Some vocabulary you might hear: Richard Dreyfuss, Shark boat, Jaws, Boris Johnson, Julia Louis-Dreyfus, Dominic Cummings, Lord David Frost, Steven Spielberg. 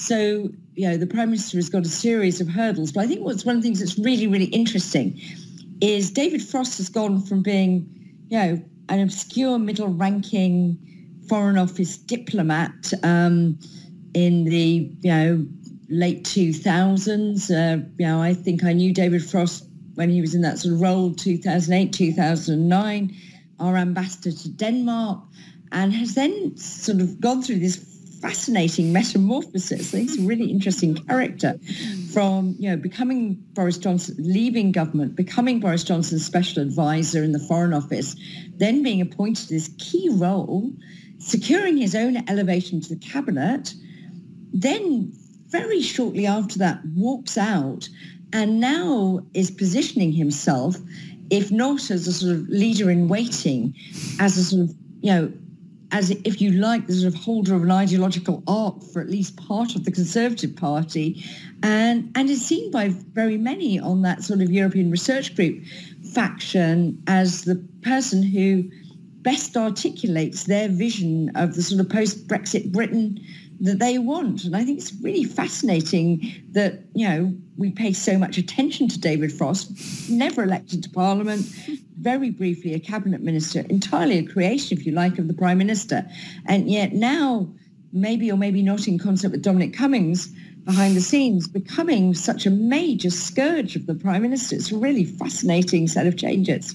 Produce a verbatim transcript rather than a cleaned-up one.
So, you know, the Prime Minister has got a series of hurdles. But I think what's one of the things that's really, really interesting is David Frost has gone from being, you know, an obscure middle-ranking Foreign Office diplomat um, in the, you know, late two thousands. Uh, you know, I think I knew David Frost when he was in that sort of role, two thousand eight, two thousand nine, our ambassador to Denmark, and has then sort of gone through this fascinating metamorphosis. He's a really interesting character, from, you know, becoming Boris Johnson, leaving government, becoming Boris Johnson's special advisor in the Foreign Office, then being appointed to this key role, securing his own elevation to the cabinet, then very shortly after that walks out and now is positioning himself, if not as a sort of leader in waiting, as a sort of, you know, as, if you like, the sort of holder of an ideological arc for at least part of the Conservative Party, and and is seen by very many on that sort of European Research Group faction as the person who best articulates their vision of the sort of post-Brexit Britain that they want. And I think it's really fascinating that, you know, we pay so much attention to David Frost, never elected to Parliament, very briefly a cabinet minister, entirely a creation, if you like, of the Prime Minister. And yet now, maybe or maybe not in concert with Dominic Cummings behind the scenes, becoming such a major scourge of the Prime Minister. It's a really fascinating set of changes.